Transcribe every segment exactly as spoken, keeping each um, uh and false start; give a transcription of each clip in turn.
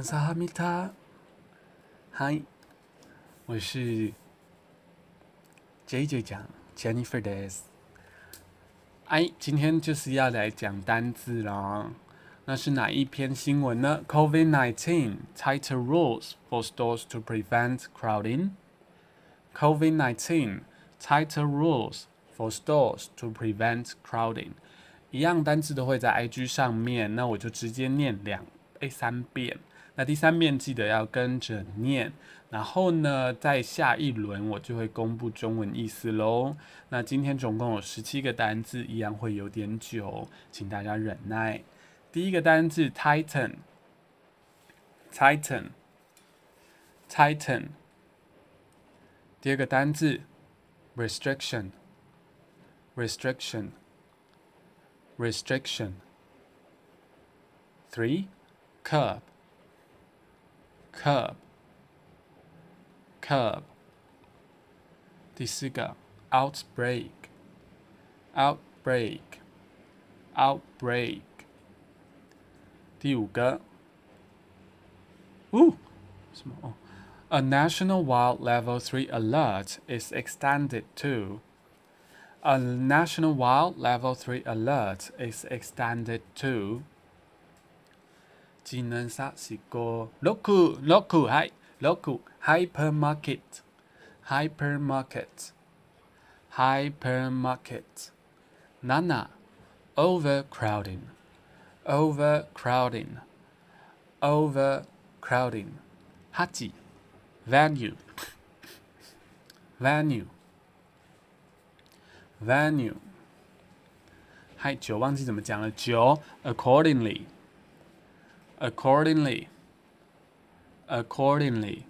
卡萨哈米塔，嗨，我是 J J J. Jennifer です。哎，今天就是要来讲单字了。那是哪一篇新闻呢 ？COVID 十九 tighter rules for stores to prevent crowding。COVID 十九 tighter rules for stores to prevent crowding。一样单字都会在 I G 上面，那我就直接念两哎三遍。那第三遍记得要跟着念，然后呢，在下一轮我就会公布中文意思喽。那今天总共有十七个单字，一样会有点久，请大家忍耐。第一个单字 tighten， tighten， tighten。第二个单字 restriction， restriction， restriction。three curb，curb， curb。 第四个 outbreak， outbreak， outbreak。 第五个，哦，什么哦 ？A national wild level three alert is extended to. A national wild level three alert is extended to.技能差是个 local local high local hypermarket hypermarket hypermarket。 七 overcrowding overcrowding overcrowding。 八 venue venue venue。 嗨，九忘记怎么讲了。九 accordingly。Accordingly, accordingly。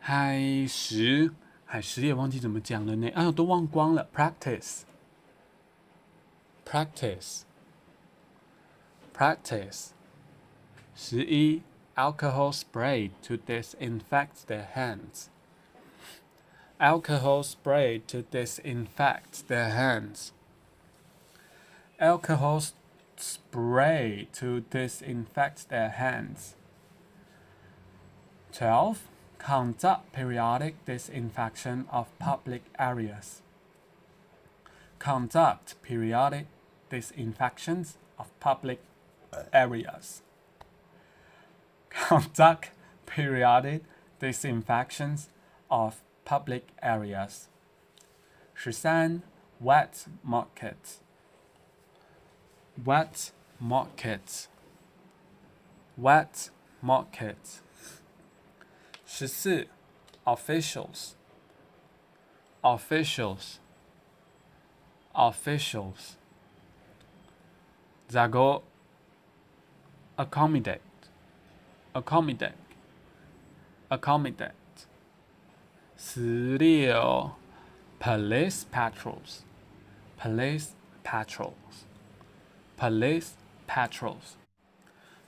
海石，海石也忘记怎么讲了呢，啊，都忘光了。Practice, practice, practice。 十一 alcohol spray to disinfect their hands. Alcohol spray to disinfect their hands. Alcohol spray.Spray to disinfect their hands. twelve Conduct periodic disinfection of public areas. Conduct periodic disinfections of public areas. Conduct periodic disinfections of public areas. thirteen Wet markets.Wet market, wet market。 十四 officials, officials, officials。 十五 accommodate, accommodate, accommodate。 十六 police patrols, police patrols.Police patrols。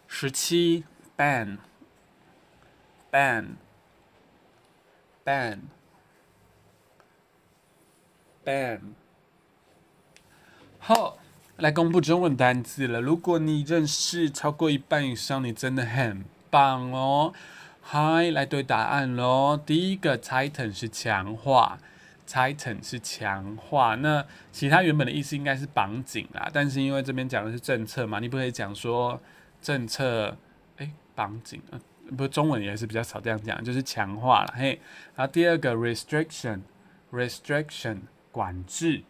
十七 ban, ban, ban, ban。 好，来公布中文单字了。如果你认识超过一半以上，你真的很棒哦。嗨，来对答案咯。第一个 tighten 是强化。Tighten 是强化，那其他原本的意思应该是绑紧啦，但是因为这边讲的是政策嘛，你不可以讲说政策，哎，绑紧，呃，不，中文也是比较少这样讲，就是强化啦，嘿。然后第二个 restriction，restriction restriction, 管制。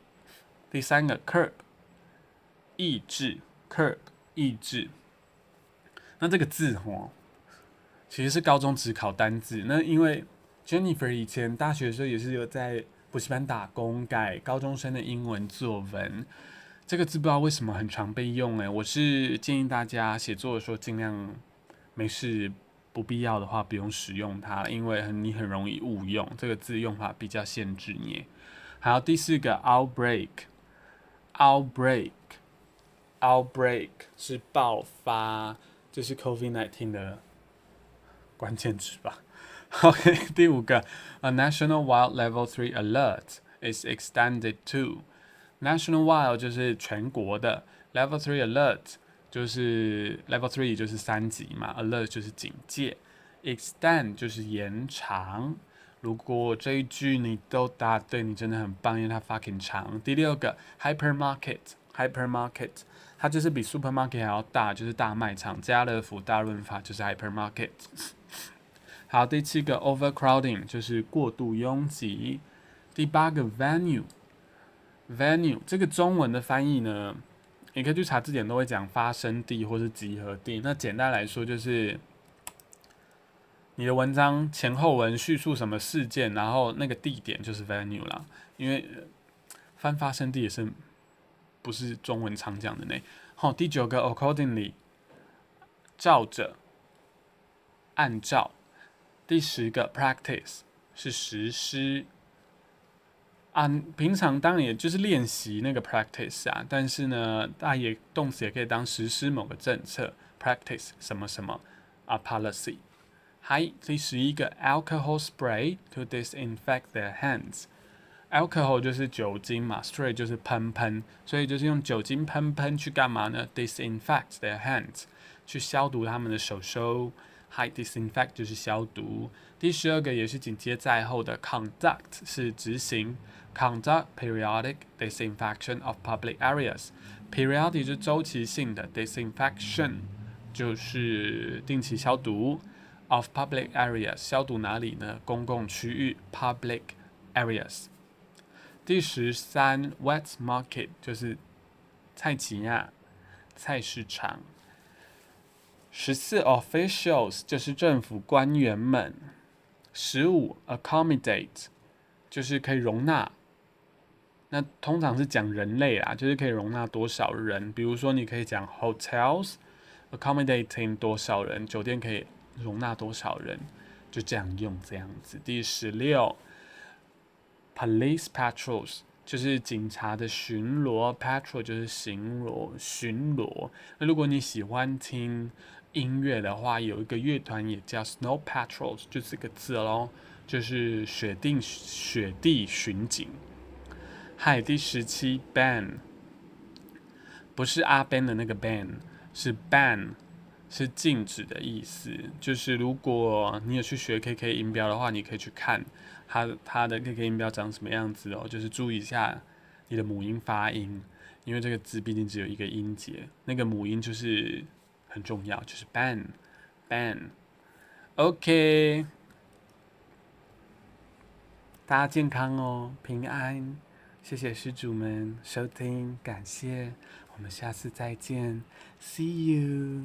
第三个 curb， 抑制 curb 抑制。那这个字吼，其实是高中只考单字，那因为 Jennifer 以前大学的时候也是有在补习班打工改高中生的英文作文，这个字不知道为什么很常被用诶、欸。我是建议大家写作的时候尽量没事，不必要的话不用使用它，因为很你很容易误用，这个字用法比较限制你。还有第四个 outbreak，outbreak，outbreak outbreak 是爆发，这是 COVID 十九 的关键词吧。OK， 第五个 ，A national wild level three alert is extended to. National wild 就是全国的 ，level three alert 就是 level three 就是三级嘛 alert 就是警戒 extend 就是延长，如果这一句你都答对，你真的很棒，因为它 fucking 长。第六个 hypermarket hypermarket 它就是比 supermarket 还要大，就是大卖场，家乐福大润发就是 hypermarket。 好，第七个 overcrowding 就是过度拥挤。第八个 venue venue 这个中文的翻译呢，你可以去查字典都会讲发生地或是集合地。那简单来说就是你的文章前后文叙述什么事件，然后那个地点就是 venue 啦。因为翻发生地也是不是中文常讲的呢。好，第九个 accordingly 照着按照。第十个 practice 是实施啊，平常当然也就是练习那个 practice 啊，但是呢，它也动词也可以当实施某个政策 practice 什么什么啊 policy。还第十一个 alcohol spray to disinfect their hands。alcohol 就是酒精嘛 ，spray 就是喷喷，所以就是用酒精喷喷去干嘛呢 ？disinfect their hands 去消毒他们的手手。还 disinfect 就是消毒。第十二个也是紧接在后的 conduct 是执行。Conduct periodic disinfection of public areas. Periodic 就是周期性的 ，disinfection 就是定期消毒 of public areas. 消毒哪里呢？公共区域 public areas。第十三 wet market 就是菜市啊，菜市场。十四 officials 就是政府官员们。十五 accommodate 就是可以容纳。那通常是讲人类啦，就是可以容纳多少人。比如说，你可以讲 hotels accommodating 多少人，酒店可以容纳多少人，就这样用这样子。第十六 police patrols 就是警察的巡逻 ，patrol 就是巡逻巡逻。那如果你喜欢听音乐的话，有一个乐团也叫 Snow Patrol， 就这个字喽，就是雪地雪地巡警。嗨，第十七 ban 不是阿 ban 的那个 ban， 是 ban 是禁止的意思。就是如果你有去学 K K 音标的话，你可以去看它它的 K K 音标长什么样子哦，就是注意一下你的母音发音，因为这个字毕竟只有一个音节，那个母音就是很重要，就是 ban ban。OK， 大家健康哦，平安。谢谢施主们收听，感谢，我们下次再见 ，See you。